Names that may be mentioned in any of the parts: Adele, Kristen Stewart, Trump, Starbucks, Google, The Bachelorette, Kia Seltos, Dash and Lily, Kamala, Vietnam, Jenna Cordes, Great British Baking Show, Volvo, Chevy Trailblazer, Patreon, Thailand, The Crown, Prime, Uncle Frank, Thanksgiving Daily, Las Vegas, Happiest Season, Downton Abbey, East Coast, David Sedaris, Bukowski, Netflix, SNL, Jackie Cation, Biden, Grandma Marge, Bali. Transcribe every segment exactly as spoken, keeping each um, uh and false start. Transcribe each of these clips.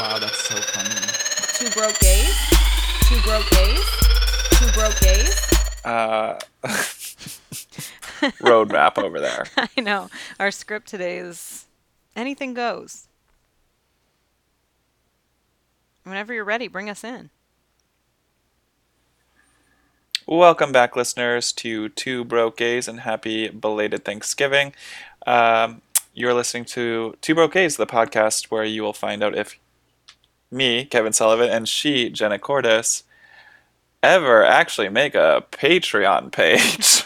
Wow, that's so funny. Two Broke Gays? Two Broke Gays? Two Broke Gays? Uh, roadmap over there. I know. Our script today is anything goes. Whenever you're ready, bring us in. Welcome back, listeners, to Two Broke Gays, and happy belated Thanksgiving. Um, you're listening to Two Broke Gays, the podcast where you will find out if me, Kevin Sullivan, and she, Jenna Cordes, ever actually make a Patreon page.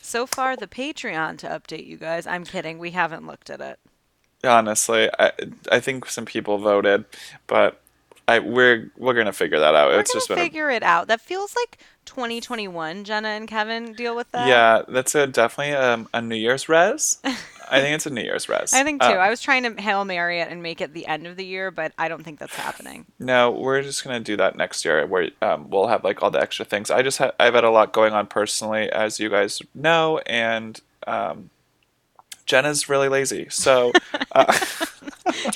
So far, the Patreon to update you guys. I'm kidding. We haven't looked at it. Honestly, I I think some people voted, but... I, we're we're gonna figure that out. We're it's gonna just figure a... it out. That feels like twenty twenty-one. Jenna and Kevin deal with that. Yeah, that's a definitely um, a New Year's res. I think it's a New Year's res. I think too. Um, I was trying to Hail Mary it and make it the end of the year, but I don't think that's happening. No, we're just gonna do that next year, where um, we'll have like all the extra things. I just ha- I've had a lot going on personally, as you guys know, and um, Jenna's really lazy, so. Uh,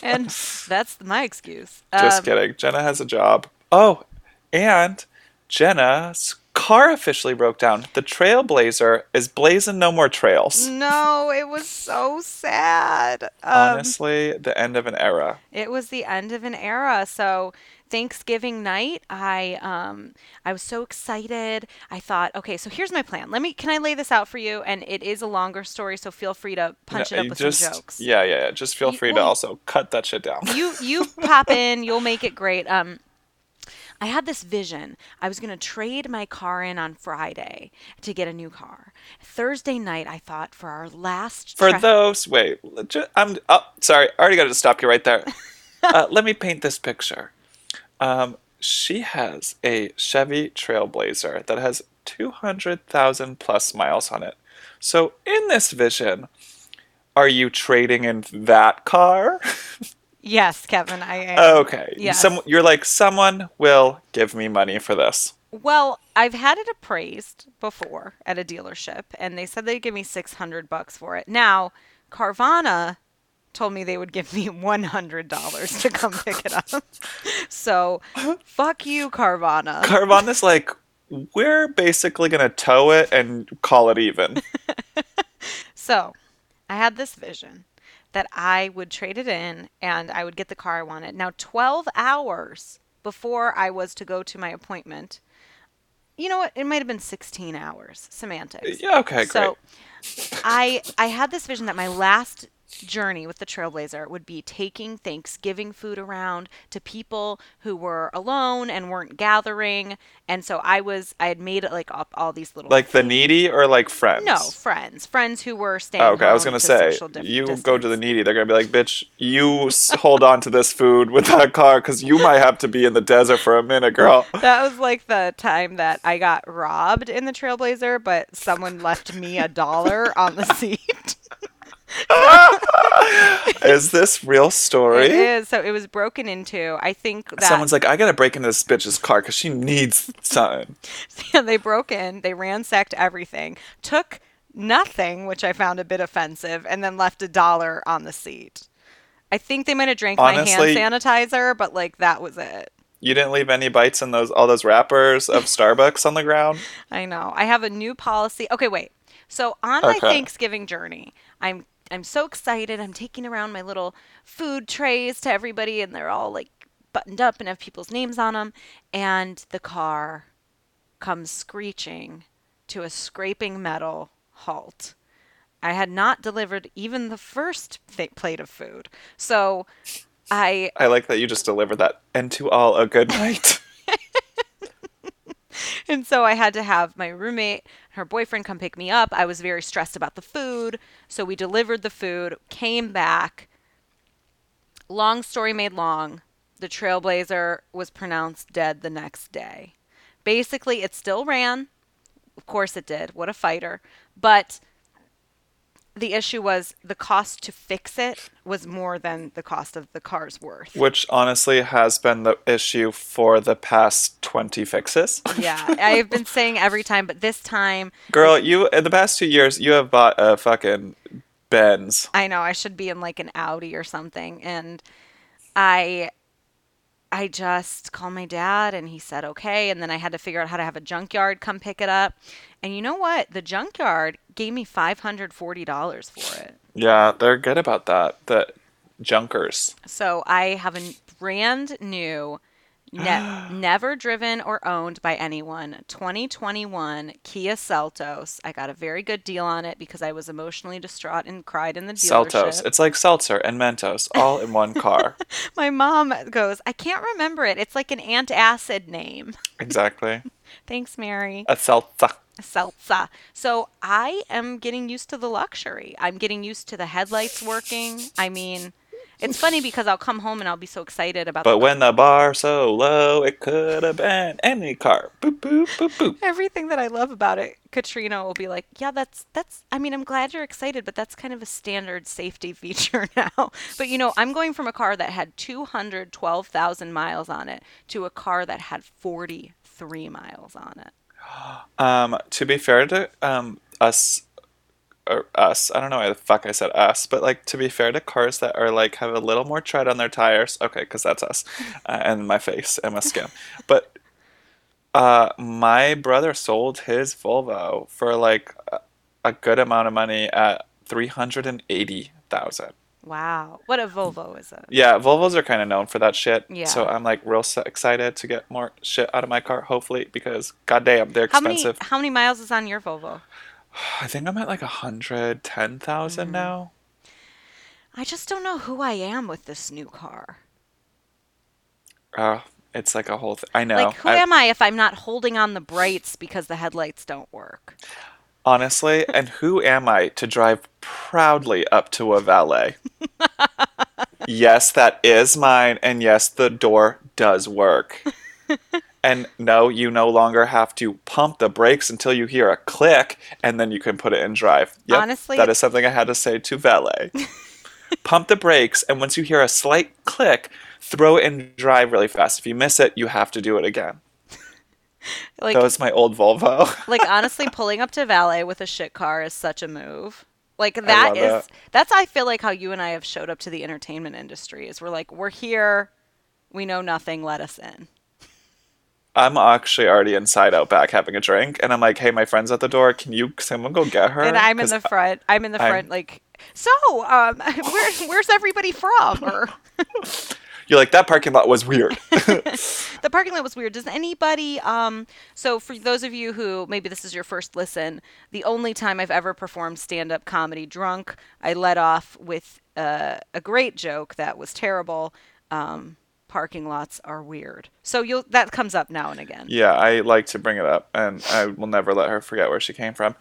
and that's my excuse. Just um, kidding. Jenna has a job. Oh, and Jenna's car officially broke down. The Trailblazer is blazing no more trails. No, it was so sad. Um, Honestly, the end of an era. It was the end of an era. So Thanksgiving night, I um I was so excited. I thought, okay, so here's my plan. Let me can I lay this out for you? And it is a longer story, so feel free to punch no, it up with just, some jokes. Yeah, yeah, yeah. Just feel you, free well, to also cut that shit down. You you pop in, you'll make it great. Um I had this vision. I was going to trade my car in on Friday to get a new car. Thursday night, I thought for our last... Tra- for those... Wait. I'm... Oh, sorry. I already got to stop you right there. uh, let me paint this picture. Um, she has a Chevy Trailblazer that has two hundred thousand plus miles on it. So in this vision, are you trading in that car? Yes, Kevin, I am. Okay. Yes. Some, you're like, someone will give me money for this. Well, I've had it appraised before at a dealership, and they said they'd give me six hundred bucks for it. Now, Carvana told me they would give me one hundred dollars to come pick it up. So, fuck you, Carvana. Carvana's like, we're basically going to tow it and call it even. So, I had this vision that I would trade it in and I would get the car I wanted. Now, twelve hours before I was to go to my appointment, you know what? It might have been sixteen hours. Semantics. Yeah, okay, so, great. So I, I had this vision that my last journey with the Trailblazer would be taking Thanksgiving food around to people who were alone and weren't gathering. And so I was, I had made it like up all these little... Like things. The needy or like friends? No, friends. Friends who were staying oh, okay. home. Okay, I was going to say, you distance. Go to the needy, they're going to be like, bitch, you hold on to this food with that car because you might have to be in the desert for a minute, girl. That was like the time that I got robbed in the Trailblazer, but someone left me a dollar on the seat. Is this real story? It is. So it was broken into. I think that someone's like, I gotta break into this bitch's car because she needs something. Yeah, they broke in, they ransacked everything, took nothing, which I found a bit offensive, and then left a dollar on the seat. I think they might have drank Honestly, my hand sanitizer, but like that was it. You didn't leave any bites in those all those wrappers of Starbucks on the ground. I know. I have a new policy. Okay, wait. So on okay. my Thanksgiving journey, I'm I'm so excited. I'm taking around my little food trays to everybody, and they're all like buttoned up and have people's names on them. And the car comes screeching to a scraping metal halt. I had not delivered even the first th- plate of food. So I... I like that you just delivered that. And to all a good night. And so I had to have my roommate, her boyfriend, come pick me up. I was very stressed about the food. So we delivered the food, came back. Long story made long. The Trailblazer was pronounced dead the next day. Basically, it still ran. Of course it did. What a fighter. But the issue was the cost to fix it was more than the cost of the car's worth. Which honestly has been the issue for the past twenty fixes. Yeah, I've been saying every time, but this time... Girl, you in the past two years, you have bought a fucking Benz. I know, I should be in like an Audi or something. And I I just called my dad and he said, okay. And then I had to figure out how to have a junkyard come pick it up. And you know what? The junkyard gave me five hundred forty dollars for it. Yeah, they're good about that. The junkers. So I have a brand new, ne- never driven or owned by anyone, twenty twenty-one Kia Seltos. I got a very good deal on it because I was emotionally distraught and cried in the dealership. Seltos. It's like seltzer and Mentos all in one car. My mom goes, I can't remember it. It's like an antacid name. Exactly. Thanks, Mary. A seltzer. Seltzer. So I am getting used to the luxury. I'm getting used to the headlights working. I mean, it's funny because I'll come home and I'll be so excited about. But the when car. The bar so low, it could have been any car. Boop boop boop boop. Everything that I love about it, Katrina will be like, "Yeah, that's that's. I mean, I'm glad you're excited, but that's kind of a standard safety feature now." But you know, I'm going from a car that had two hundred twelve thousand miles on it to a car that had forty three miles on it. Um, to be fair to um us, or us, I don't know why the fuck I said us, but like to be fair to cars that are like have a little more tread on their tires, okay, because that's us, uh, and my face and my skin. But uh, my brother sold his Volvo for like a, a good amount of money at three hundred and eighty thousand. Wow, what a Volvo is it? Yeah, Volvos are kind of known for that shit. Yeah. So I'm like real excited to get more shit out of my car, hopefully, because goddamn, they're how expensive. Many, how many miles is on your Volvo? I think I'm at like one hundred ten thousand mm. now. I just don't know who I am with this new car. Uh, it's like a whole thing. I know. Like, who I, am I if I'm not holding on the brights because the headlights don't work? Honestly, and who am I to drive proudly up to a valet? Yes, that is mine, and yes, the door does work. And no, you no longer have to pump the brakes until you hear a click, and then you can put it in drive. Yep, honestly, that is something I had to say to valet. Pump the brakes, and once you hear a slight click, throw it in drive really fast. If you miss it, you have to do it again. Like, that was my old Volvo. Like, honestly, pulling up to valet with a shit car is such a move. Like, that is, it. that's, I feel like how you and I have showed up to the entertainment industry is we're like, we're here. We know nothing. Let us in. I'm actually already inside out back having a drink. And I'm like, hey, my friend's at the door. Can you, someone go get her? And I'm in the front. I'm in the front. I'm... Like, so um, where, where's everybody from? Or... You're like, that parking lot was weird. The parking lot was weird. Does anybody, um, so for those of you who, maybe this is your first listen, the only time I've ever performed stand-up comedy drunk, I let off with uh, a great joke that was terrible. Um, parking lots are weird. So you'll that comes up now and again. Yeah, I like to bring it up, and I will never let her forget where she came from.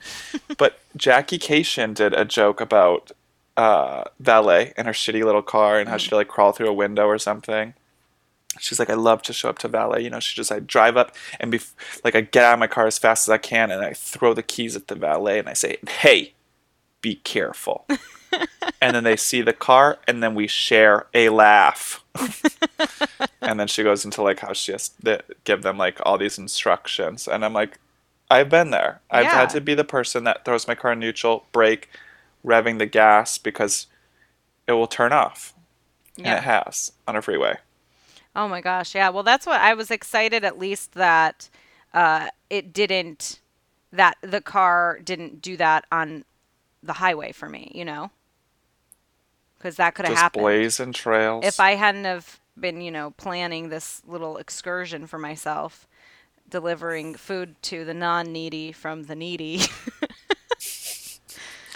But Jackie Cation did a joke about... Uh, valet in her shitty little car and how she'd like crawl through a window or something. She's like, I love to show up to valet. You know, she just, I drive up and be like, I get out of my car as fast as I can and I throw the keys at the valet and I say, hey, be careful. And then they see the car and then we share a laugh. And then she goes into like how she has to give them like all these instructions. And I'm like, I've been there. I've yeah. had to be the person that throws my car in neutral, brake, revving the gas because it will turn off. Yeah. And it has on a freeway. Oh my gosh. Yeah. Well, that's what I was excited at least that uh, it didn't, that the car didn't do that on the highway for me, you know? Because that could have happened. Just blazing trails. If I hadn't have been, you know, planning this little excursion for myself, delivering food to the non-needy from the needy.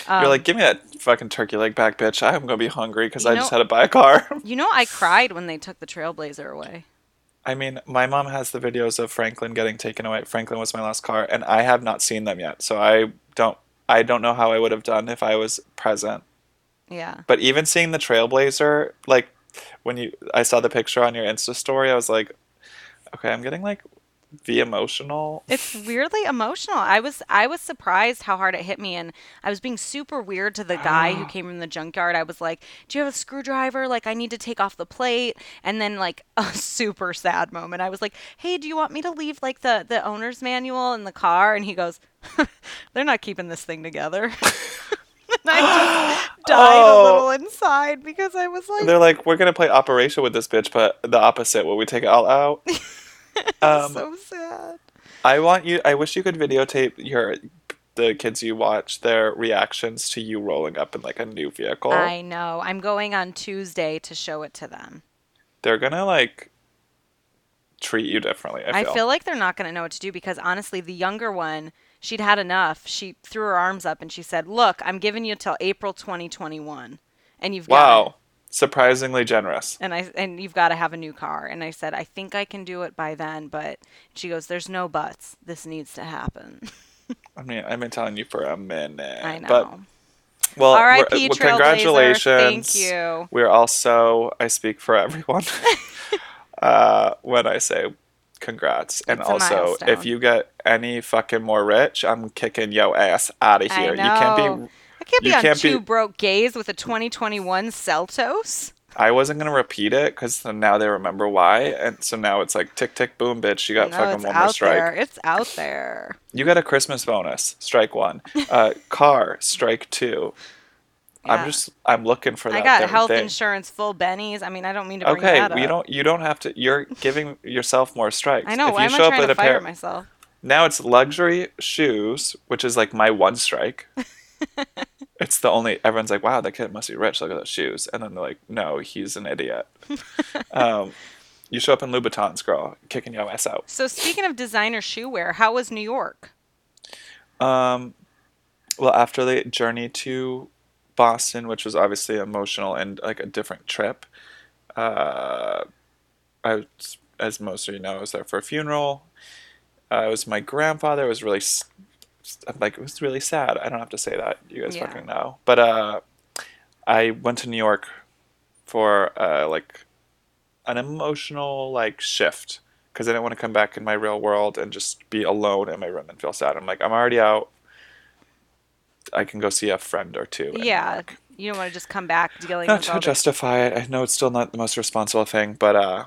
You're um, like, give me that fucking turkey leg back, bitch. I'm going to be hungry because I know, just had to buy a car. You know, I cried when they took the Trailblazer away. I mean, my mom has the videos of Franklin getting taken away. Franklin was my last car, and I have not seen them yet. So I don't I don't know how I would have done if I was present. Yeah. But even seeing the Trailblazer, like, when you, I saw the picture on your Insta story, I was like, okay, I'm getting, like, the emotional. It's weirdly emotional. I was I was surprised how hard it hit me, and I was being super weird to the guy who came from the junkyard. I was like, do you have a screwdriver? Like, I need to take off the plate. And then like a super sad moment. I was like, hey, do you want me to leave like the, the owner's manual in the car? And he goes, they're not keeping this thing together. I just died oh. a little inside because I was like... They're like, we're going to play Operation with this bitch, but the opposite, where we take it all out. um, so sad. I want you... I wish you could videotape your... the kids you watch, their reactions to you rolling up in like a new vehicle. I know. I'm going on Tuesday to show it to them. They're going to like treat you differently. I feel. I feel like they're not going to know what to do because honestly, the younger one, she'd had enough. She threw her arms up and she said, look, I'm giving you till April twenty twenty-one and you've got Wow. It. Surprisingly generous. And I, and you've got to have a new car. And I said, I think I can do it by then, but she goes, there's no buts. This needs to happen. I mean, I've been telling you for a minute. I know. But, well, R I P Trailblazer. Congratulations. Thank you. We're also, I speak for everyone uh, when I say congrats. It's and also, if you get any fucking more rich, I'm kicking your ass out of here. I know. You can't be. I can't be on can't Two be... Broke Gays with a twenty twenty-one Seltos. I wasn't going to repeat it because now they remember why. And so now it's like, tick, tick, boom, bitch. You got no, fucking one more strike. There. It's out there. You got a Christmas bonus. Strike one. Uh, car. Strike two. Yeah. I'm just, I'm looking for that. I got health thing. Insurance, full bennies. I mean, I don't mean to bring okay, that up. Okay, you don't, you don't have to, you're giving yourself more strikes. I know. If why you am show I trying up to fire pair, myself? Now it's luxury shoes, which is like my one strike. It's the only, everyone's like, wow, that kid must be rich. Look at those shoes. And then they're like, no, he's an idiot. um, you show up in Louboutins, girl, kicking your ass out. So speaking of designer shoe wear, how was New York? Um, well, after the journey to Boston, which was obviously emotional and like a different trip, uh, I was, as most of you know, I was there for a funeral. Uh, it was my grandfather. It was really... St- I'm like, it was really sad. I don't have to say that. You guys yeah. fucking know. But uh, I went to New York for uh, like an emotional like shift because I didn't want to come back in my real world and just be alone in my room and feel sad. I'm like, I'm already out. I can go see a friend or two. Yeah. You don't want to just come back dealing not with Not to justify this. It. I know it's still not the most responsible thing, but uh,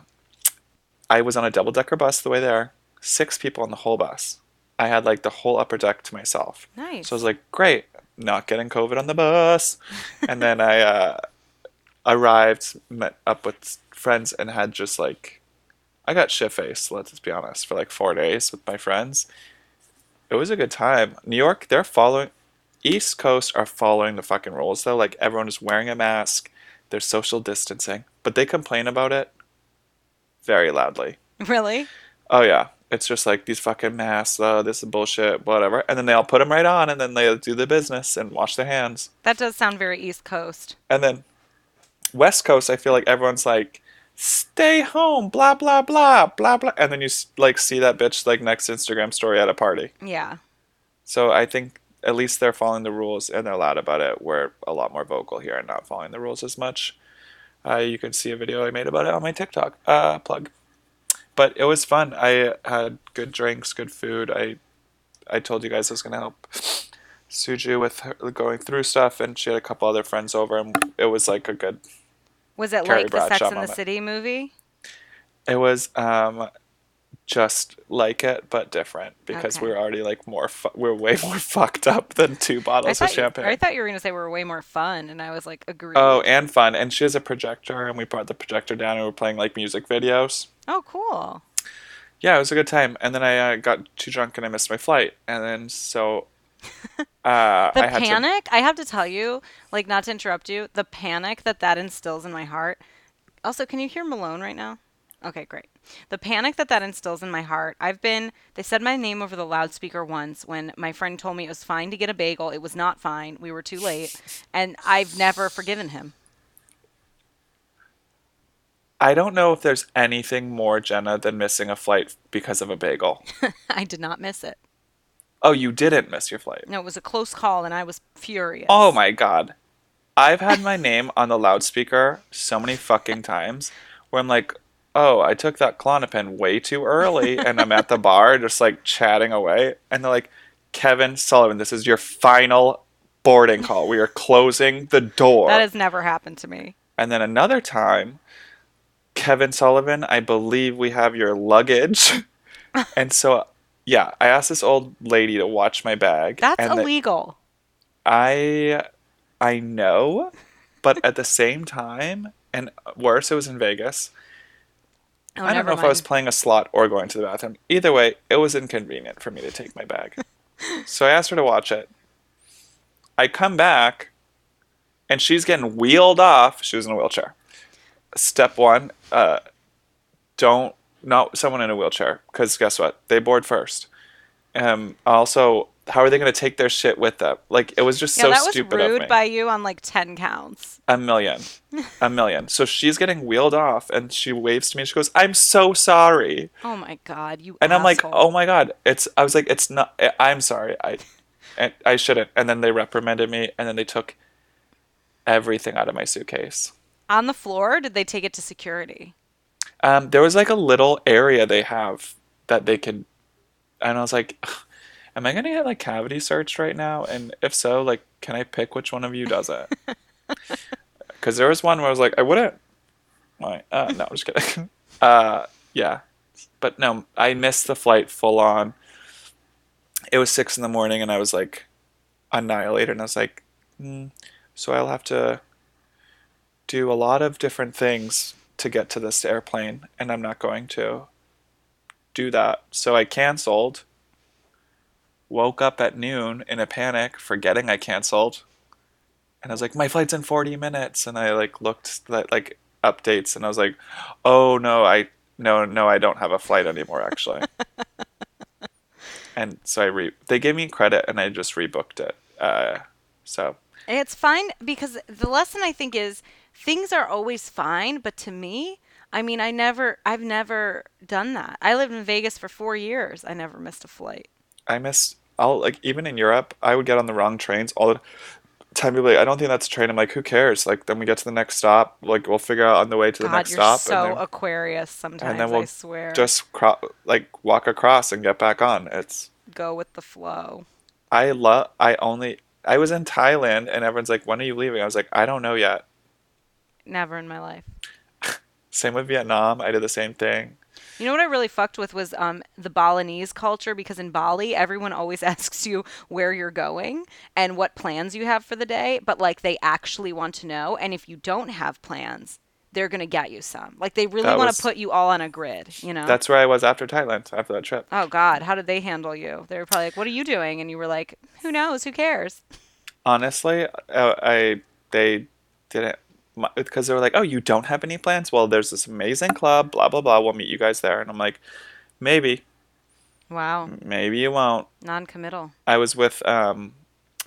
I was on a double-decker bus the way there. Six people on the whole bus. I had like the whole upper deck to myself. Nice. So I was like, great, not getting COVID on the bus. And then I uh, arrived, met up with friends, and had just like, I got shit-faced, let's be honest, for like four days with my friends. It was a good time. New York, they're following, East Coast are following the fucking rules though. Like everyone is wearing a mask, they're social distancing, but they complain about it very loudly. Really? Oh yeah. It's just like these fucking masks, uh, this is bullshit, whatever. And then they all put them right on and then they do the business and wash their hands. That does sound very East Coast. And then West Coast, I feel like everyone's like, stay home, blah, blah, blah, blah, blah. And then you like see that bitch like next Instagram story at a party. Yeah. So I think at least they're following the rules and they're loud about it. We're a lot more vocal here and not following the rules as much. Uh, you can see a video I made about it on my TikTok. Uh, plug. But it was fun. I had good drinks, good food. I I told you guys I was going to help Suju with her going through stuff, and she had a couple other friends over, and it was like a good Was it Carrie like Bradshaw the Sex and the City movie? It was um, just like it, but different, because okay. we were already like more, fu- we were way more fucked up than two bottles of champagne. You, I thought you were going to say we were way more fun, and I was like, agreed. Oh, and fun. And she has a projector, and we brought the projector down, and we were playing like music videos. Oh, cool. Yeah, it was a good time. And then I uh, got too drunk and I missed my flight. And then so... Uh, the I panic, to... I have to tell you, like not to interrupt you, the panic that that instills in my heart. Also, can you hear Malone right now? Okay, great. The panic that that instills in my heart. I've been... They said my name over the loudspeaker once when my friend told me it was fine to get a bagel. It was not fine. We were too late. And I've never forgiven him. I don't know if there's anything more, Jenna, than missing a flight because of a bagel. I did not miss it. Oh, you didn't miss your flight. No, it was a close call, and I was furious. Oh, my God. I've had my name on the loudspeaker so many fucking times where I'm like, oh, I took that Klonopin way too early, and I'm at the bar just, like, chatting away. And they're like, Kevin Sullivan, this is your final boarding call. We are closing the door. That has never happened to me. And then another time... Kevin Sullivan, I believe we have your luggage. And so, yeah, I asked this old lady to watch my bag. That's and illegal. The, I I know, but at the same time, and worse, it was in Vegas. Oh, I don't know mind. if I was playing a slot or going to the bathroom. Either way, it was inconvenient for me to take my bag. So I asked her to watch it. I come back, and she's getting wheeled off. She was in a wheelchair. Step one, uh, don't, not someone in a wheelchair, because guess what? They board first. Um, also, how are they going to take their shit with them? Like, it was just yeah, so that was stupid rude of me. By you on like ten counts. A million. A million. So she's getting wheeled off, and she waves to me, and she goes, "I'm so sorry." Oh my God, you And asshole. I'm like, oh my God. It's, I was like, it's not, I'm sorry. I, I shouldn't. And then they reprimanded me, and then they took everything out of my suitcase. On the floor? Or did they take it to security? Um, there was like a little area they have that they could, and I was like, am I going to get like cavity searched right now? And if so, like, can I pick which one of you does it? Because there was one where I was like, I wouldn't. Like, uh, no, I'm just kidding. uh, yeah. But no, I missed the flight full on. It was six in the morning, and I was like annihilated. And I was like, mm, so I'll have to do a lot of different things to get to this airplane, and I'm not going to do that. So I canceled, woke up at noon in a panic, forgetting I canceled. And I was like, my flight's in forty minutes. And I like looked at like updates, and I was like, oh no, I, no, no, I don't have a flight anymore, actually. And so I re, they gave me credit, and I just rebooked it. Uh, so it's fine, because the lesson I think is, things are always fine, but to me, I mean, I never, I've never done that. I lived in Vegas for four years. I never missed a flight. I missed, I'll like, even in Europe, I would get on the wrong trains all the time. People like, I don't think that's a train. I'm like, who cares? Like, then we get to the next stop. Like, we'll figure out on the way to God, the next you're stop. So and then, Aquarius sometimes, and then we'll I swear. Just cro- like walk across and get back on. It's go with the flow. I love, I only, I was in Thailand, and everyone's like, when are you leaving? I was like, I don't know yet. Never in my life. Same with Vietnam. I did the same thing. You know what I really fucked with was um, the Balinese culture, because in Bali, everyone always asks you where you're going and what plans you have for the day. But like, they actually want to know. And if you don't have plans, they're going to get you some. Like, they really want to put you all on a grid, you know? That's where I was after Thailand, after that trip. Oh, God. How did they handle you? They were probably like, what are you doing? And you were like, who knows? Who cares? Honestly, I, I they didn't. Because they were like, oh, you don't have any plans? Well, there's this amazing club, blah, blah, blah. We'll meet you guys there. And I'm like, maybe. Wow. Maybe you won't. Non-committal. I was with um,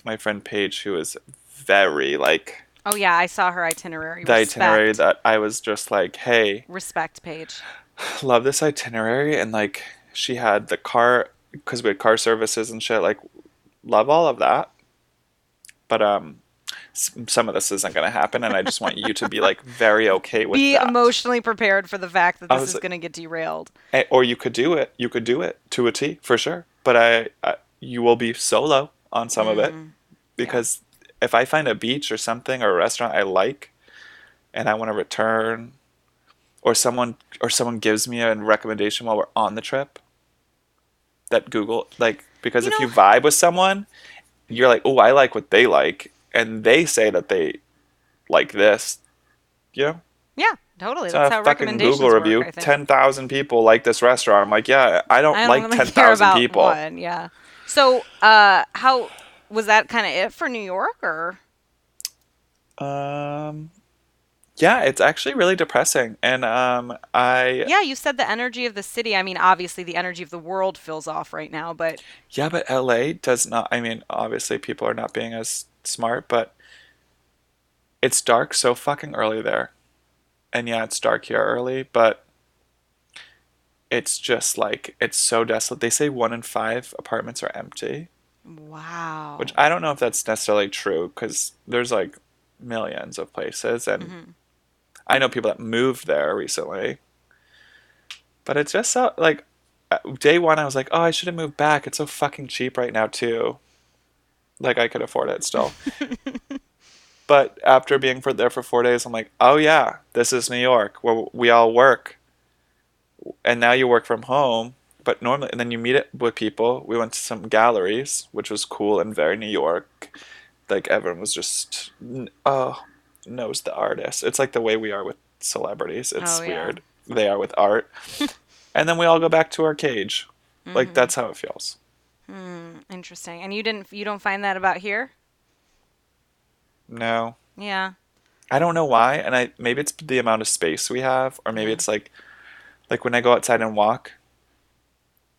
my friend Paige, who was very like. Oh, yeah. I saw her itinerary. The Respect. itinerary that I was just like, hey. Respect, Paige. Love this itinerary. And like, she had the car, because we had car services and shit. Like, love all of that. But, um. some of this isn't going to happen, and I just want you to be like very okay with be that. Be emotionally prepared for the fact that this is like, going to get derailed. Or you could do it. You could do it to a T for sure. But I, I you will be solo on some mm-hmm. of it, because yeah. if I find a beach or something or a restaurant I like, and I want to return, or someone or someone gives me a recommendation while we're on the trip, that Google like because you if know, you vibe with someone, you're like, oh, I like what they like. And they say that they like this, you know? Yeah, totally. That's how recommendations work, I think. Fucking Google review. ten thousand people like this restaurant. I'm like, yeah, I don't, I don't like ten thousand people. One, yeah. So uh, how was that kind of it for New York? Or? Um, yeah, it's actually really depressing. And um, I... Yeah, you said the energy of the city. I mean, obviously the energy of the world feels off right now, but... Yeah, but L A does not... I mean, obviously people are not being as... smart, but it's dark so fucking early there. And yeah, it's dark here early, but it's just like, it's so desolate. They say one in five apartments are empty. Wow. Which I don't know if that's necessarily true, because there's like millions of places, and mm-hmm. I know people that moved there recently, but it's just so, like, day one I was like, oh, I should have moved back, it's so fucking cheap right now too. Like, I could afford it still. But after being for, there for four days, I'm like, oh, yeah, this is New York where we all work. And now you work from home. But normally, and then you meet it with people. We went to some galleries, which was cool and very New York. like everyone was just, oh, knows the artist. It's like the way we are with celebrities. It's oh, yeah. weird. They are with art. And then we all go back to our cage. Mm-hmm. Like, that's how it feels. Mm, interesting. And you didn't, you don't find that about here? No. Yeah. I don't know why. And I, maybe it's the amount of space we have, or maybe yeah. it's like, like when I go outside and walk,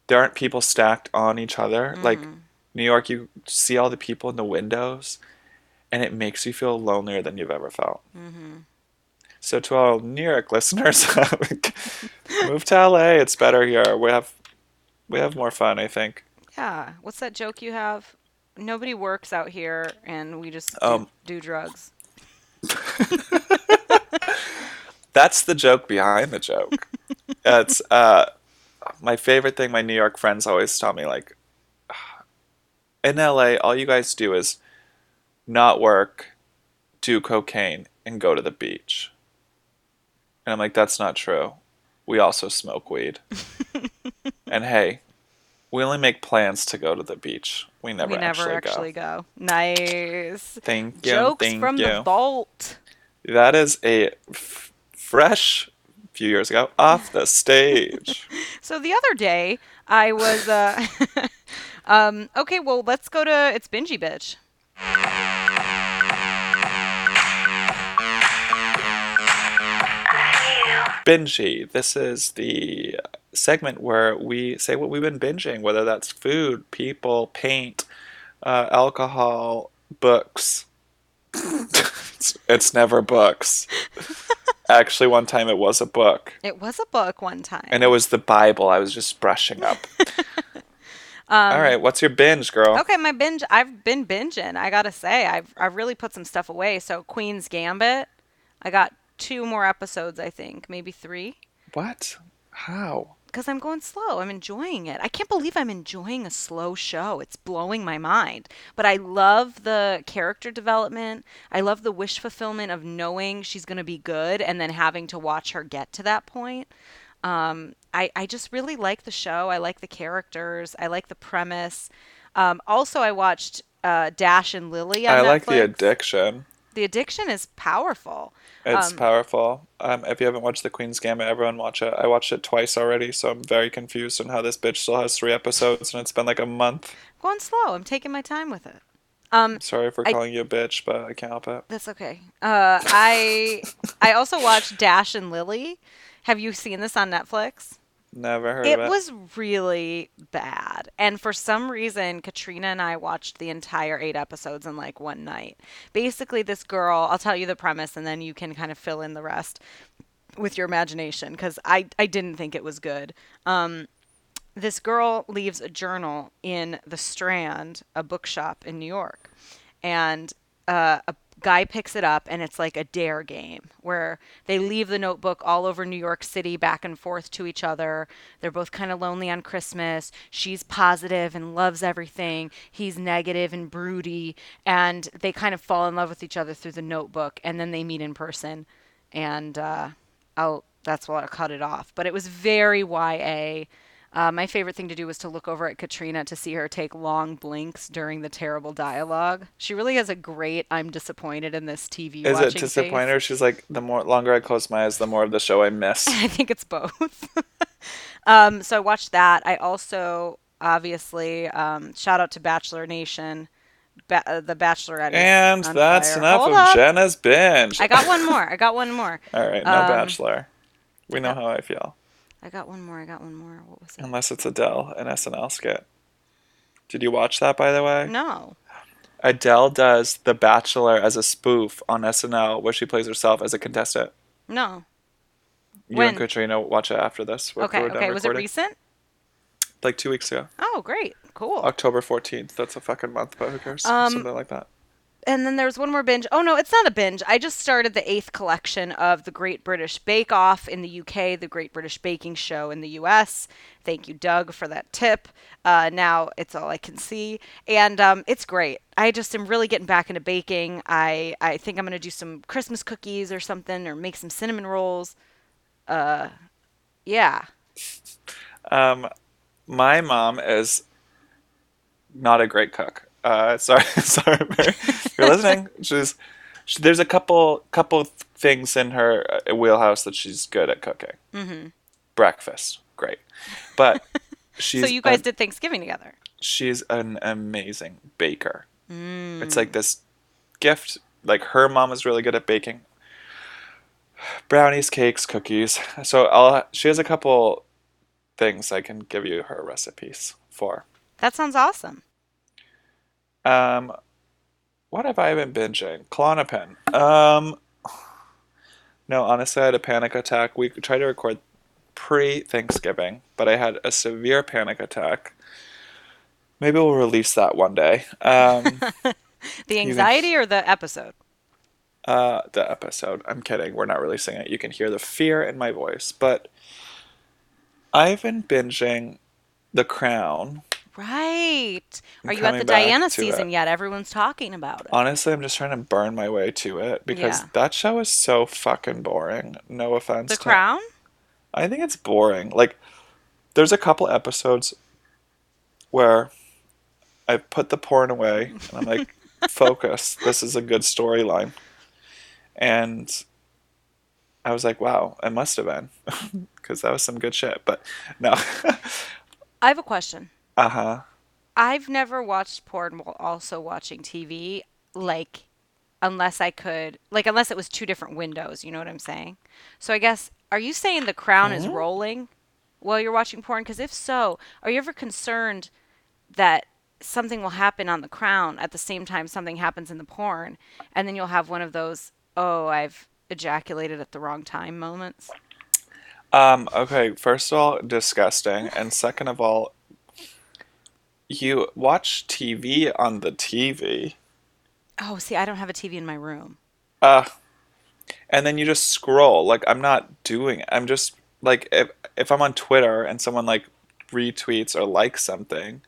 there aren't people stacked on each other. Mm-hmm. Like New York, you see all the people in the windows and it makes you feel lonelier than you've ever felt. Mm-hmm. So to all New York listeners, move to L A. It's better here. We have, we have more fun, I think. Yeah. What's that joke you have? Nobody works out here and we just do, um, do drugs. That's the joke behind the joke. It's uh, my favorite thing. My New York friends always tell me, like, in L A, all you guys do is not work, do cocaine, and go to the beach. And I'm like, that's not true. We also smoke weed. And hey, we only make plans to go to the beach. We never, we never actually, actually go. go. Nice. Thank you. Jokes thank from you. the vault. That is a f- fresh few years ago off the stage. So the other day I was, uh, um, okay, well, let's go to, it's Bingy Bitch. Bingy. This is the segment where we say what we've been binging, whether that's food, people, paint, uh, alcohol, books. it's, it's never books. Actually, one time it was a book. It was a book one time. And it was the Bible. I was just brushing up. um, All right. What's your binge, girl? Okay. My binge. I've been binging. I got to say, I've, I've really put some stuff away. So Queen's Gambit. I got two more episodes, I think. Maybe three. What? How? Because I'm going slow. I'm enjoying it. I can't believe I'm enjoying a slow show. It's blowing my mind. But I love the character development. I love the wish fulfillment of knowing she's going to be good and then having to watch her get to that point. Um, I, I just really like the show. I like the characters. I like the premise. Um, also, I watched uh, Dash and Lily on Netflix. I like the addiction. The addiction is powerful. It's um, powerful. Um, if you haven't watched The Queen's Gambit, everyone watch it. I watched it twice already, so I'm very confused on how this bitch still has three episodes, and it's been like a month. I'm going slow. I'm taking my time with it. Um, I'm sorry for I, calling you a bitch, but I can't help it. That's okay. Uh, I I also watched Dash and Lily. Have you seen this on Netflix? Never heard it of it. It was really bad. And for some reason, Katrina and I watched the entire eight episodes in like one night. Basically, this girl, I'll tell you the premise and then you can kind of fill in the rest with your imagination because I, I didn't think it was good. Um, this girl leaves a journal in the Strand, a bookshop in New York. And uh, a guy picks it up and it's like a dare game where they leave the notebook all over New York City back and forth to each other. They're both kind of lonely on Christmas. She's positive and loves everything. He's negative and broody. And they kind of fall in love with each other through the notebook. And then they meet in person. And uh, I'll, that's why I cut it off. But it was very Y A. Uh, my favorite thing to do was to look over at Katrina to see her take long blinks during the terrible dialogue. She really has a great, I'm disappointed in this T V watching face. Is it disappointed or she's like, the more longer I close my eyes, the more of the show I miss? I think it's both. um, so I watched that. I also, obviously, um, shout out to Bachelor Nation. Ba- uh, the Bachelorette. And that's fire. enough Hold of up. Jenna's binge. I got one more. I got one more. All right. No um, Bachelor. We know how I feel. I got one more. I got one more. What was it? Unless it's Adele, an S N L skit. Did you watch that, by the way? No. Adele does The Bachelor as a spoof on S N L where she plays herself as a contestant. No. You when? and Katrina watch it after this. We're, okay. We're okay. Recording. Was it recent? Like two weeks ago. Oh, great. Cool. October fourteenth. That's a fucking month, but who cares? Um, Something like that. And then there's one more binge. Oh, no, it's not a binge. I just started the eighth collection of the Great British Bake Off in the U K, the Great British Baking Show in the U S. Thank you, Doug, for that tip. Uh, now it's all I can see. And um, it's great. I just am really getting back into baking. I, I think I'm going to do some Christmas cookies or something or make some cinnamon rolls. Uh, yeah. Um, my mom is not a great cook. uh, sorry, sorry, Mary, if you're listening. She's she, there's a couple couple things in her wheelhouse that she's good at cooking. Mm-hmm. Breakfast, great, but she's so you guys a, did Thanksgiving together. She's an amazing baker. Mm. It's like this gift. Like her mom is really good at baking brownies, cakes, cookies. So I'll she has a couple things I can give you her recipes for. That sounds awesome. Um, what have I been binging? Klonopin. Um, no, honestly, I had a panic attack. We tried to record pre-Thanksgiving, but I had a severe panic attack. Maybe we'll release that one day. Um, the anxiety can, or the episode? Uh, the episode. I'm kidding. We're not releasing it. You can hear the fear in my voice. But I've been binging The Crown. Right. Are you at the Diana season yet? Everyone's talking about it. Honestly, I'm just trying to burn my way to it because yeah. that show is so fucking boring. No offense. The Crown? I think it's boring. Like, there's a couple episodes where I put the porn away and I'm like, focus. This is a good storyline. And I was like, wow, it must have been because that was some good shit. But no. I have a question. Uh-huh. I've never watched porn while also watching T V, like, unless I could, like, unless it was two different windows, you know what I'm saying? So I guess, are you saying The Crown mm-hmm. is rolling while you're watching porn? Because if so, are you ever concerned that something will happen on The Crown at the same time something happens in the porn, and then you'll have one of those, oh, I've ejaculated at the wrong time moments? Um, okay, first of all, disgusting, and second of all, you watch T V on the T V. Oh, see, I don't have a T V in my room. Uh, and then you just scroll. Like, I'm not doing it. I'm just, like, if if I'm on Twitter and someone, like, retweets or likes something,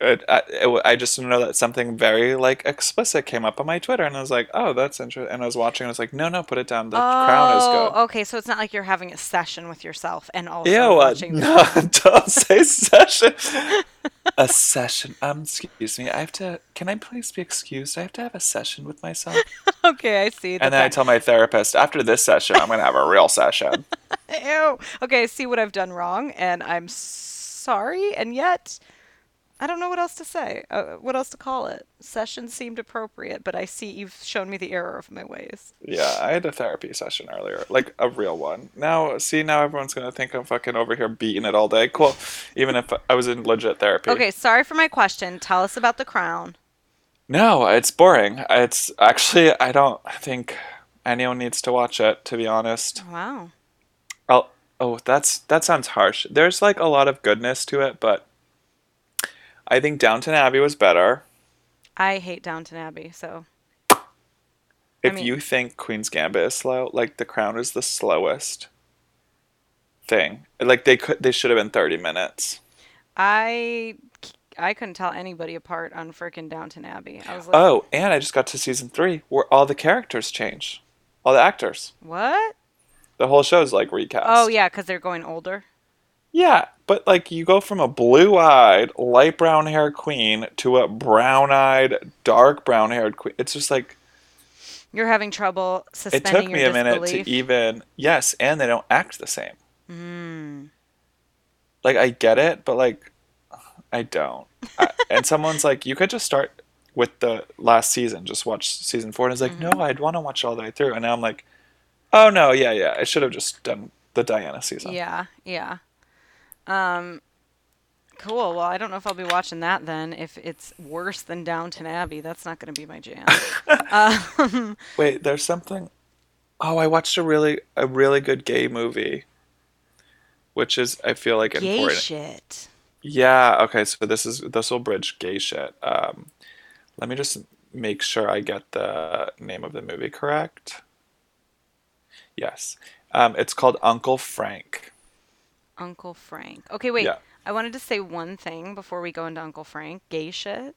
it, I, it, I just know that something very, like, explicit came up on my Twitter. And I was like, oh, that's interesting. And I was watching and I was like, no, no, put it down. The oh, Crown is good. Oh, okay. So it's not like you're having a session with yourself and also Ew, watching the no, Crown. Don't say session. A session. Um, excuse me. I have to, can I please be excused? I have to have a session with myself. Okay, I see. And then that. I tell my therapist, after this session, I'm going to have a real session. Ew. Okay, I see what I've done wrong and I'm sorry. And yet, I don't know what else to say, uh, what else to call it. Sessions seemed appropriate, but I see you've shown me the error of my ways. Yeah, I had a therapy session earlier, like a real one. Now, see, now everyone's going to think I'm fucking over here beating it all day. Cool. Even if I was in legit therapy. Okay, sorry for my question. Tell us about The Crown. No, it's boring. It's actually, I don't think anyone needs to watch it, to be honest. Wow. I'll, oh, that's that sounds harsh. There's like a lot of goodness to it, but I think Downton Abbey was better. I hate Downton Abbey, so. If I mean, you think Queen's Gambit is slow, like The Crown is the slowest thing. Like they could, they should have been thirty minutes. I, I couldn't tell anybody apart on frickin' Downton Abbey. I was like, oh, and I just got to season three where all the characters change, all the actors. What? The whole show's like recast. Oh yeah, because they're going older. Yeah, but like you go from a blue-eyed, light brown-haired queen to a brown-eyed, dark brown-haired queen. It's just like you're having trouble suspending your disbelief. It took me a minute to even yes, and they don't act the same. Mm. Like I get it, but like I don't. I, and someone's like, you could just start with the last season, just watch season four. And I was like, mm-hmm. no, I'd want to watch it all the way through. And now I'm like, oh no, yeah, yeah, I should have just done the Diana season. Yeah, yeah. Um, cool. Well, I don't know if I'll be watching that then. If it's worse than Downton Abbey, that's not going to be my jam. um, Wait, there's something. Oh, I watched a really, a really good gay movie, which is, I feel like gay important. Shit. Yeah. Okay. So this is, this will bridge gay shit. Um, let me just make sure I get the name of the movie correct. Yes. Um, it's called Uncle Frank. Uncle Frank. Okay, wait. Yeah. I wanted to say one thing before we go into Uncle Frank. Gay shit.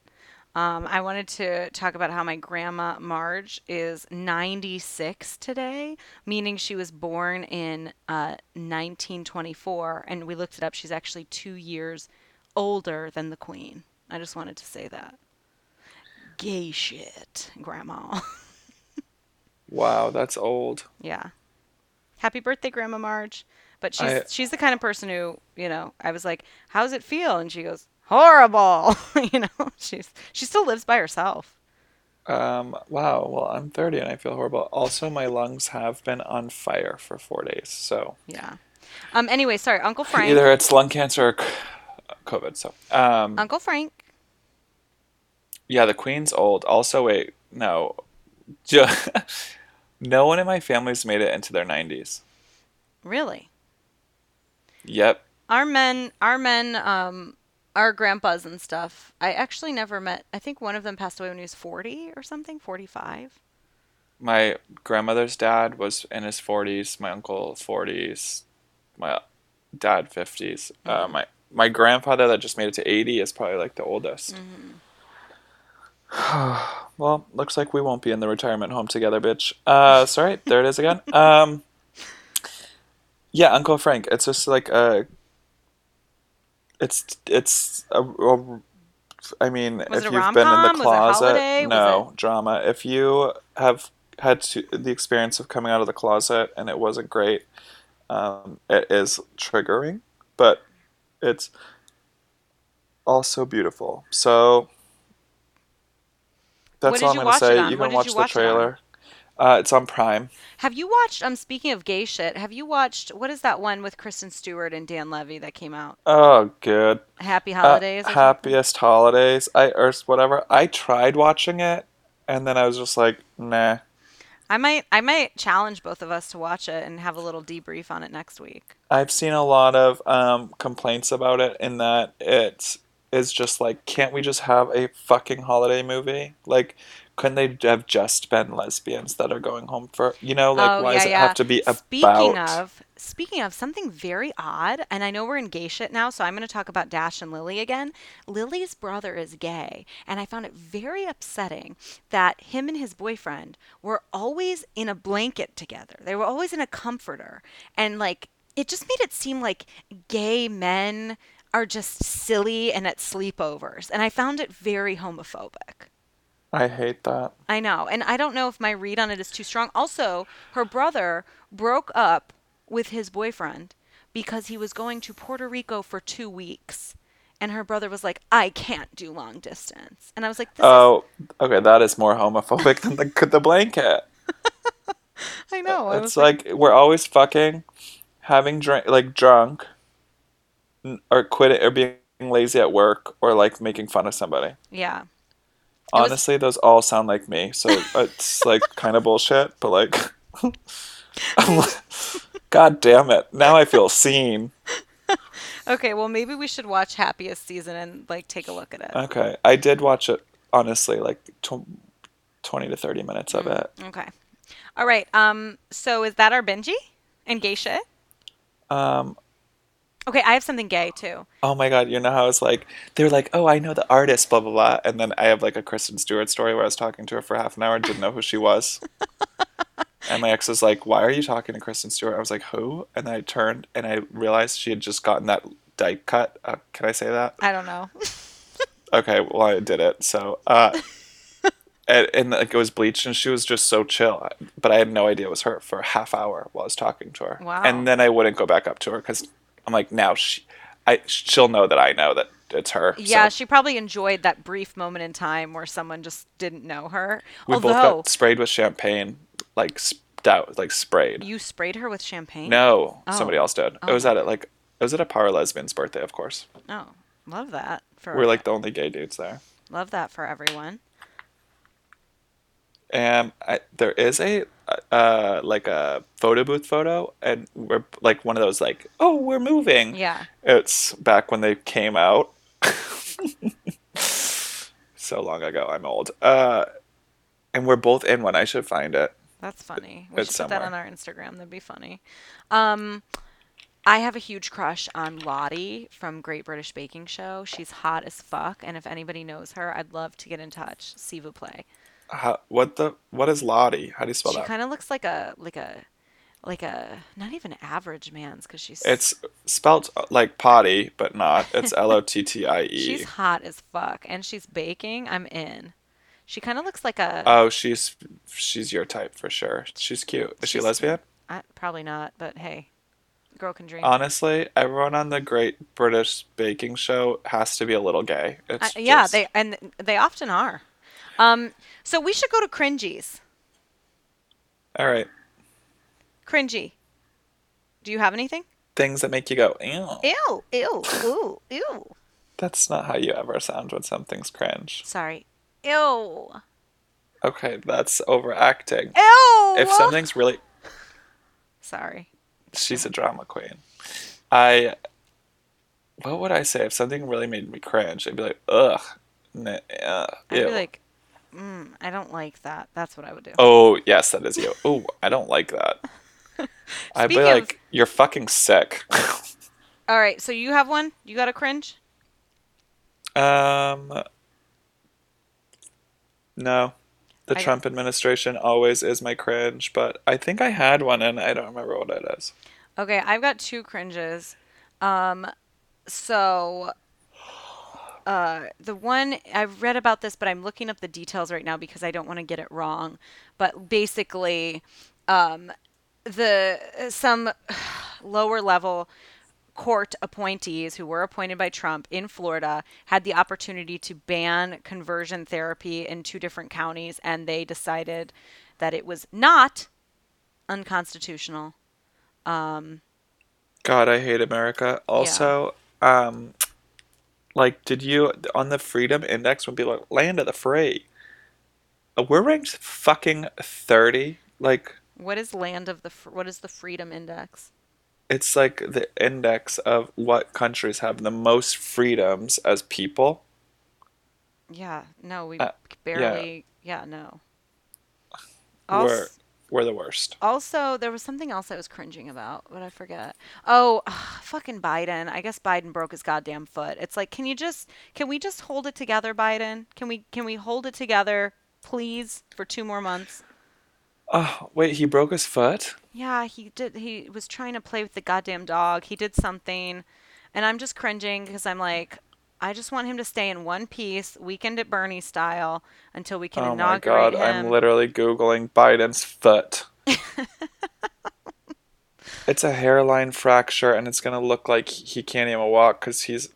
Um, I wanted to talk about how my Grandma Marge is ninety-six today, meaning she was born in uh, nineteen twenty-four. And we looked it up. She's actually two years older than the Queen. I just wanted to say that. Gay shit, Grandma. Wow, that's old. Yeah. Happy birthday, Grandma Marge. But she's I, she's the kind of person who, you know, I was like, how's it feel? And she goes, horrible. You know, she's she still lives by herself. Um. Wow. Well, I'm thirty and I feel horrible. Also, my lungs have been on fire for four days. So. Yeah. Um. Anyway, sorry, Uncle Frank. Either it's lung cancer or COVID. So. Um. Uncle Frank. Yeah, the Queen's old. Also, wait, no. No one in my family's made it into their nineties. Really? Yep. Our men, our men, um, our grandpas and stuff. I actually never met. I think one of them passed away when he was forty or something, forty-five. My grandmother's dad was in his forties. My uncle forties. My dad fifties. Mm-hmm. Uh, my my grandfather that just made it to eighty is probably like the oldest. Mm-hmm. Well, looks like we won't be in the retirement home together, bitch. Uh, sorry, there it is again. Um, yeah, Uncle Frank. It's just like a. It's it's a. a I mean, was if you've been in the closet, no drama. If you have had to, the experience of coming out of the closet and it wasn't great, um, it is triggering, but it's also beautiful. So. That's all I'm going to say. You can watch the trailer. Uh, it's on Prime. Have you watched, um, speaking of gay shit, have you watched, what is that one with Kristen Stewart and Dan Levy that came out? Oh, good. Happy Holidays? Uh, happiest Holidays. I, or whatever. I tried watching it, and then I was just like, nah. I might, I might challenge both of us to watch it and have a little debrief on it next week. I've seen a lot of um, complaints about it in that it's, is just like, can't we just have a fucking holiday movie? Like, couldn't they have just been lesbians that are going home for, you know, like, oh, why yeah, does it yeah. have to be speaking about? Speaking of, speaking of something very odd, and I know we're in gay shit now, so I'm going to talk about Dash and Lily again. Lily's brother is gay, and I found it very upsetting that him and his boyfriend were always in a blanket together. They were always in a comforter, and like, it just made it seem like gay men are just silly and at sleepovers. And I found it very homophobic. I hate that. I know. And I don't know if my read on it is too strong. Also, her brother broke up with his boyfriend because he was going to Puerto Rico for two weeks. And her brother was like, I can't do long distance. And I was like, this Oh, is- okay. That is more homophobic than the, the blanket. I know. It's I was like, like, we're always fucking, having drink, like drunk. Or quitting, or being lazy at work, or like making fun of somebody. Yeah. It Honestly, was... those all sound like me. So it's like kind of bullshit, but like, like, God damn it. Now I feel seen. Okay. Well, maybe we should watch Happiest Season and like take a look at it. Okay. I did watch it, honestly, like tw- twenty to thirty minutes mm-hmm. of it. Okay. All right. Um. So is that our Benji and gay shit? Um, Okay, I have something gay, too. Oh, my God. You know how I was like, they were like, oh, I know the artist, blah, blah, blah. And then I have like a Kristen Stewart story where I was talking to her for half an hour and didn't know who she was. And my ex was like, why are you talking to Kristen Stewart? I was like, who? And then I turned and I realized she had just gotten that dyke cut. Uh, can I say that? I don't know. Okay, well, I did it. So, uh, and, and like it was bleached and she was just so chill. But I had no idea it was her for a half hour while I was talking to her. Wow. And then I wouldn't go back up to her because... I'm like, now she, I, she'll know that I know that it's her. Yeah, so. She probably enjoyed that brief moment in time where someone just didn't know her. We Although, both got sprayed with champagne, like stout, like sprayed. You sprayed her with champagne? No, oh. somebody else did. Oh. It was at it like it was at a power lesbian's birthday, of course. Oh, love that. For We're like the only gay dudes there. Love that for everyone. And I, there is a uh, like a photo booth photo, and we're like one of those like, oh, we're moving. Yeah. It's back when they came out. So long ago. I'm old. Uh, and we're both in one. I should find it. That's funny. We it's should put somewhere. That on our Instagram. That'd be funny. Um, I have a huge crush on Lottie from Great British Baking Show. She's hot as fuck. And if anybody knows her, I'd love to get in touch. S'il vous plaît. How, what the? What is Lottie? How do you spell she that? She kind of looks like a like a like a, not even average man's, because she's... It's spelt like potty, but not. It's L O T T I E. She's hot as fuck. And she's baking. I'm in. She kind of looks like a... Oh, she's she's your type for sure. She's cute. Is she's, she lesbian? I, probably not, but hey. Girl can dream. Honestly, everyone on the Great British Baking Show has to be a little gay. It's uh, yeah, just... they and they often are. Um, so we should go to Cringy's. All right. Cringy. Do you have anything? Things that make you go, ew. Ew, ew, ew, ew. That's not how you ever sound when something's cringe. Sorry. Ew. Okay, that's overacting. Ew. If something's really... Sorry. She's a drama queen. I, what would I say if something really made me cringe? I'd be like, ugh. Nah, uh, I'd ew. be like, mm, I don't like that. That's what I would do. Oh, yes, that is you. Oh, I don't like that. I'd be like, of... you're fucking sick. All right, so you have one? You got a cringe? Um, no. The I Trump guess. administration always is my cringe, but I think I had one and I don't remember what it is. Okay, I've got two cringes. Um, so uh, the one, I've read about this, but I'm looking up the details right now because I don't want to get it wrong. But basically, um, the some lower level court appointees who were appointed by Trump in Florida had the opportunity to ban conversion therapy in two different counties, and they decided that it was not unconstitutional. Um, God, I hate America. Also, yeah. um, like, did you, on the Freedom Index, when people are like, land of the free, we're ranked fucking thirty. Like, what is land of the, what is the Freedom Index? It's like the index of what countries have the most freedoms as people. Yeah, no, we uh, barely... Yeah, yeah no. Also, we're, we're the worst. Also, there was something else I was cringing about, but I forget. Oh, ugh, fucking Biden. I guess Biden broke his goddamn foot. It's like, can you just... Can we just hold it together, Biden? Can we, can we hold it together, please, for two more months? Oh, wait, he broke his foot? Yeah, he did. He was trying to play with the goddamn dog. He did something. And I'm just cringing because I'm like, I just want him to stay in one piece, Weekend at Bernie style, until we can oh inaugurate him. Oh my God, him. I'm literally Googling Biden's foot. It's a hairline fracture, and it's going to look like he can't even walk because he's...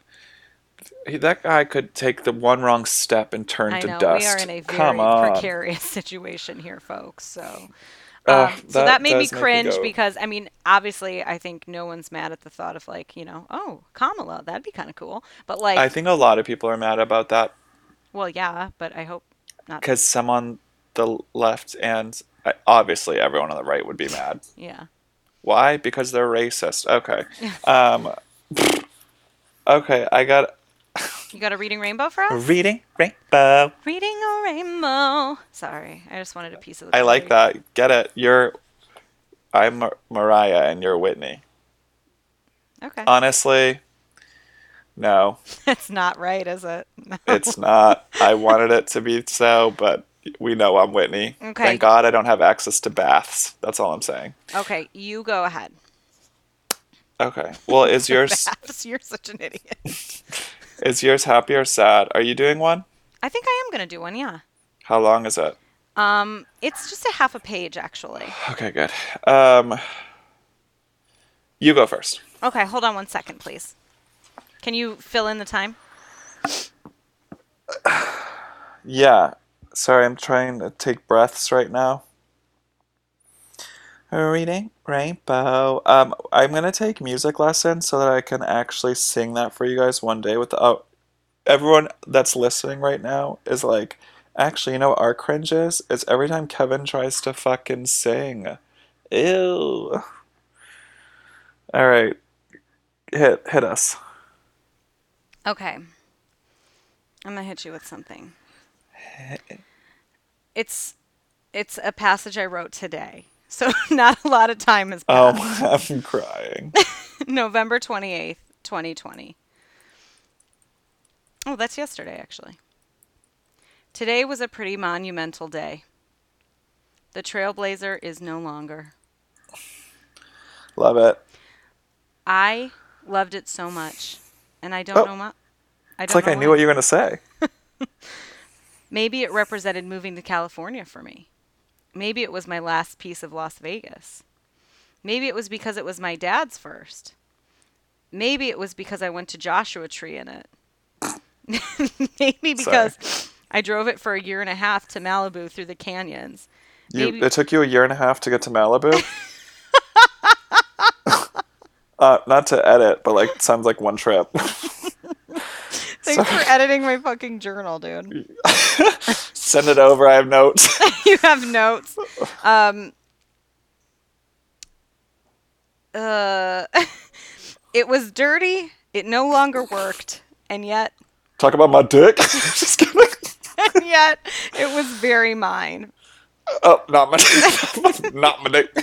He, that guy could take the one wrong step and turn I to know, dust. We are in a very precarious situation here, folks. So, um, uh, that so that made me cringe me because, I mean, obviously, I think no one's mad at the thought of like, you know, oh, Kamala, that'd be kind of cool. But like, I think a lot of people are mad about that. Well, yeah, but I hope not. Because some on the left and obviously everyone on the right would be mad. Yeah. Why? Because they're racist. Okay. um. Okay, I got. You got a Reading Rainbow for us? Reading Rainbow. Reading a Rainbow. Sorry, I just wanted a piece of the I like that. Get it. You're, I'm Mar- Mariah and you're Whitney. Okay. Honestly, no. It's not right, is it? No. It's not. I wanted it to be so, but we know I'm Whitney. Okay. Thank God I don't have access to baths. That's all I'm saying. Okay, you go ahead. Okay. Well, is yours... Baths? You're such an idiot. Is yours happy or sad? Are you doing one? I think I am going to do one, yeah. How long is it? Um, it's just a half a page, actually. Okay, good. Um, you go first. Okay, hold on one second, please. Can you fill in the time? Yeah. Sorry, I'm trying to take breaths right now. Reading Rainbow. Um, I'm going to take music lessons so that I can actually sing that for you guys one day. With the, oh, everyone that's listening right now is like, actually, you know what our cringe is? It's every time Kevin tries to fucking sing. Ew. All right. Hit, hit us. Okay. I'm going to hit you with something. It's, it's a passage I wrote today. So not a lot of time has passed. Oh, I'm crying. November twenty-eighth, twenty twenty. Oh, that's yesterday, actually. Today was a pretty monumental day. The Trailblazer is no longer. Love it. I loved it so much, and I don't oh. know my, I don't It's like know I knew what you were going to say. Maybe it represented moving to California for me. Maybe it was my last piece of Las Vegas. Maybe it was because it was my dad's first. Maybe it was because I went to Joshua Tree in it. Maybe because Sorry. I drove it for a year and a half to Malibu through the canyons. Maybe- you, it took you a year and a half to get to Malibu? Uh, not to edit, but like sounds like one trip. Thanks Sorry. for editing my fucking journal, dude. Send it over. I have notes. You have notes. Um, uh, it was dirty. It no longer worked. And yet... Talk about my dick. Just kidding. And yet, it was very mine. Oh, not my dick. Not my dick.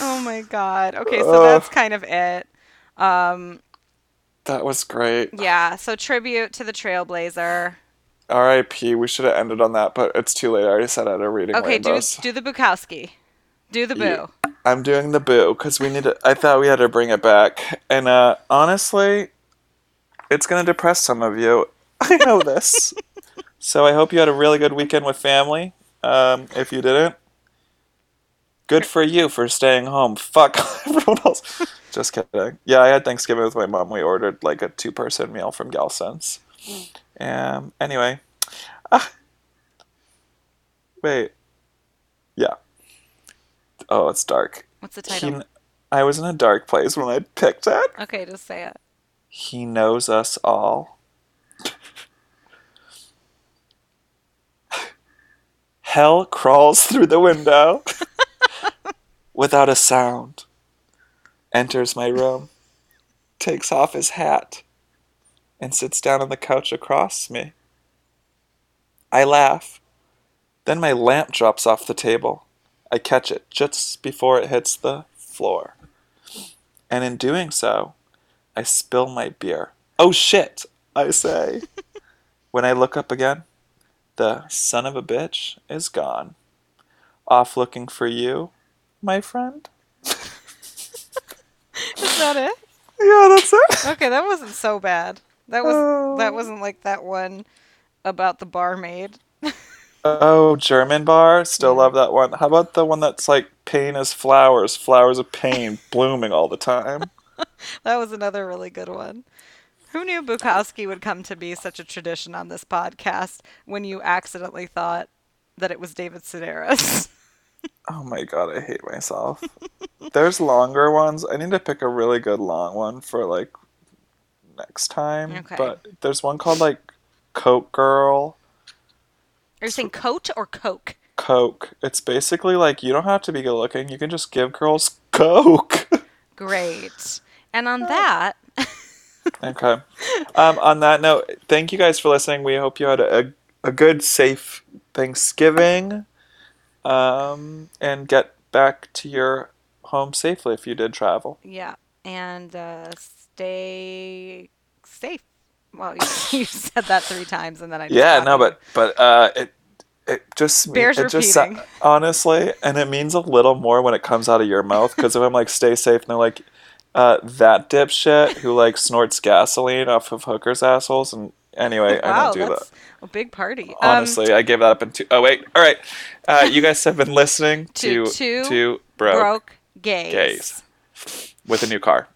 Oh, my God. Okay, so uh, that's kind of it. Um... That was great. Yeah, so tribute to the Trailblazer. R I P We should have ended on that, but it's too late. I already said I had a reading Okay, rainbows. do do the Bukowski. Do the boo. Yeah, I'm doing the boo because we need to, I thought we had to bring it back. And uh, honestly, it's going to depress some of you. I know this. So I hope you had a really good weekend with family. Um, if you didn't, good for you for staying home. Fuck everyone else. Just kidding. Yeah, I had Thanksgiving with my mom. We ordered like a two-person meal from Galson's. Um. Anyway. Uh, wait. Yeah. Oh, it's dark. What's the title? He, I was in a dark place when I picked it. Okay, just say it. He knows us all. Hell crawls through the window without a sound. Enters my room, takes off his hat, and sits down on the couch across me. I laugh. Then my lamp drops off the table. I catch it just before it hits the floor. And in doing so, I spill my beer. Oh shit, I say. When I look up again, the son of a bitch is gone. Off looking for you, my friend. Is that it? Yeah, that's it. Okay, that wasn't so bad. That was oh. that wasn't like that one about the barmaid. Oh, German bar. Still yeah. love that one. How about the one that's like pain is flowers, flowers of pain, blooming all the time? That was another really good one. Who knew Bukowski would come to be such a tradition on this podcast when you accidentally thought that it was David Sedaris? Oh my God, I hate myself. There's longer ones. I need to pick a really good long one for like next time. Okay. But there's one called like Coke Girl. Are you saying coat or Coke? Coke. It's basically like you don't have to be good looking. You can just give girls Coke. Great. And on that. Okay. Um, on that note, thank you guys for listening. We hope you had a, a good, safe Thanksgiving. Um, and get back to your home safely if you did travel. Yeah. And, uh, stay safe. Well, you, you said that three times and then I just Yeah, no, you. but, but, uh, it, it just, Bears it repeating. just, honestly, and it means a little more when it comes out of your mouth. Cause if I'm like, stay safe and they're like, uh, that dipshit who like snorts gasoline off of hookers' assholes and. Anyway, wow, I don't do that's that. A big party. Honestly, um, I gave that up in two. Oh, wait. All right. Uh, you guys have been listening to, to Two, two broke, broke Gays. Gays with a new car.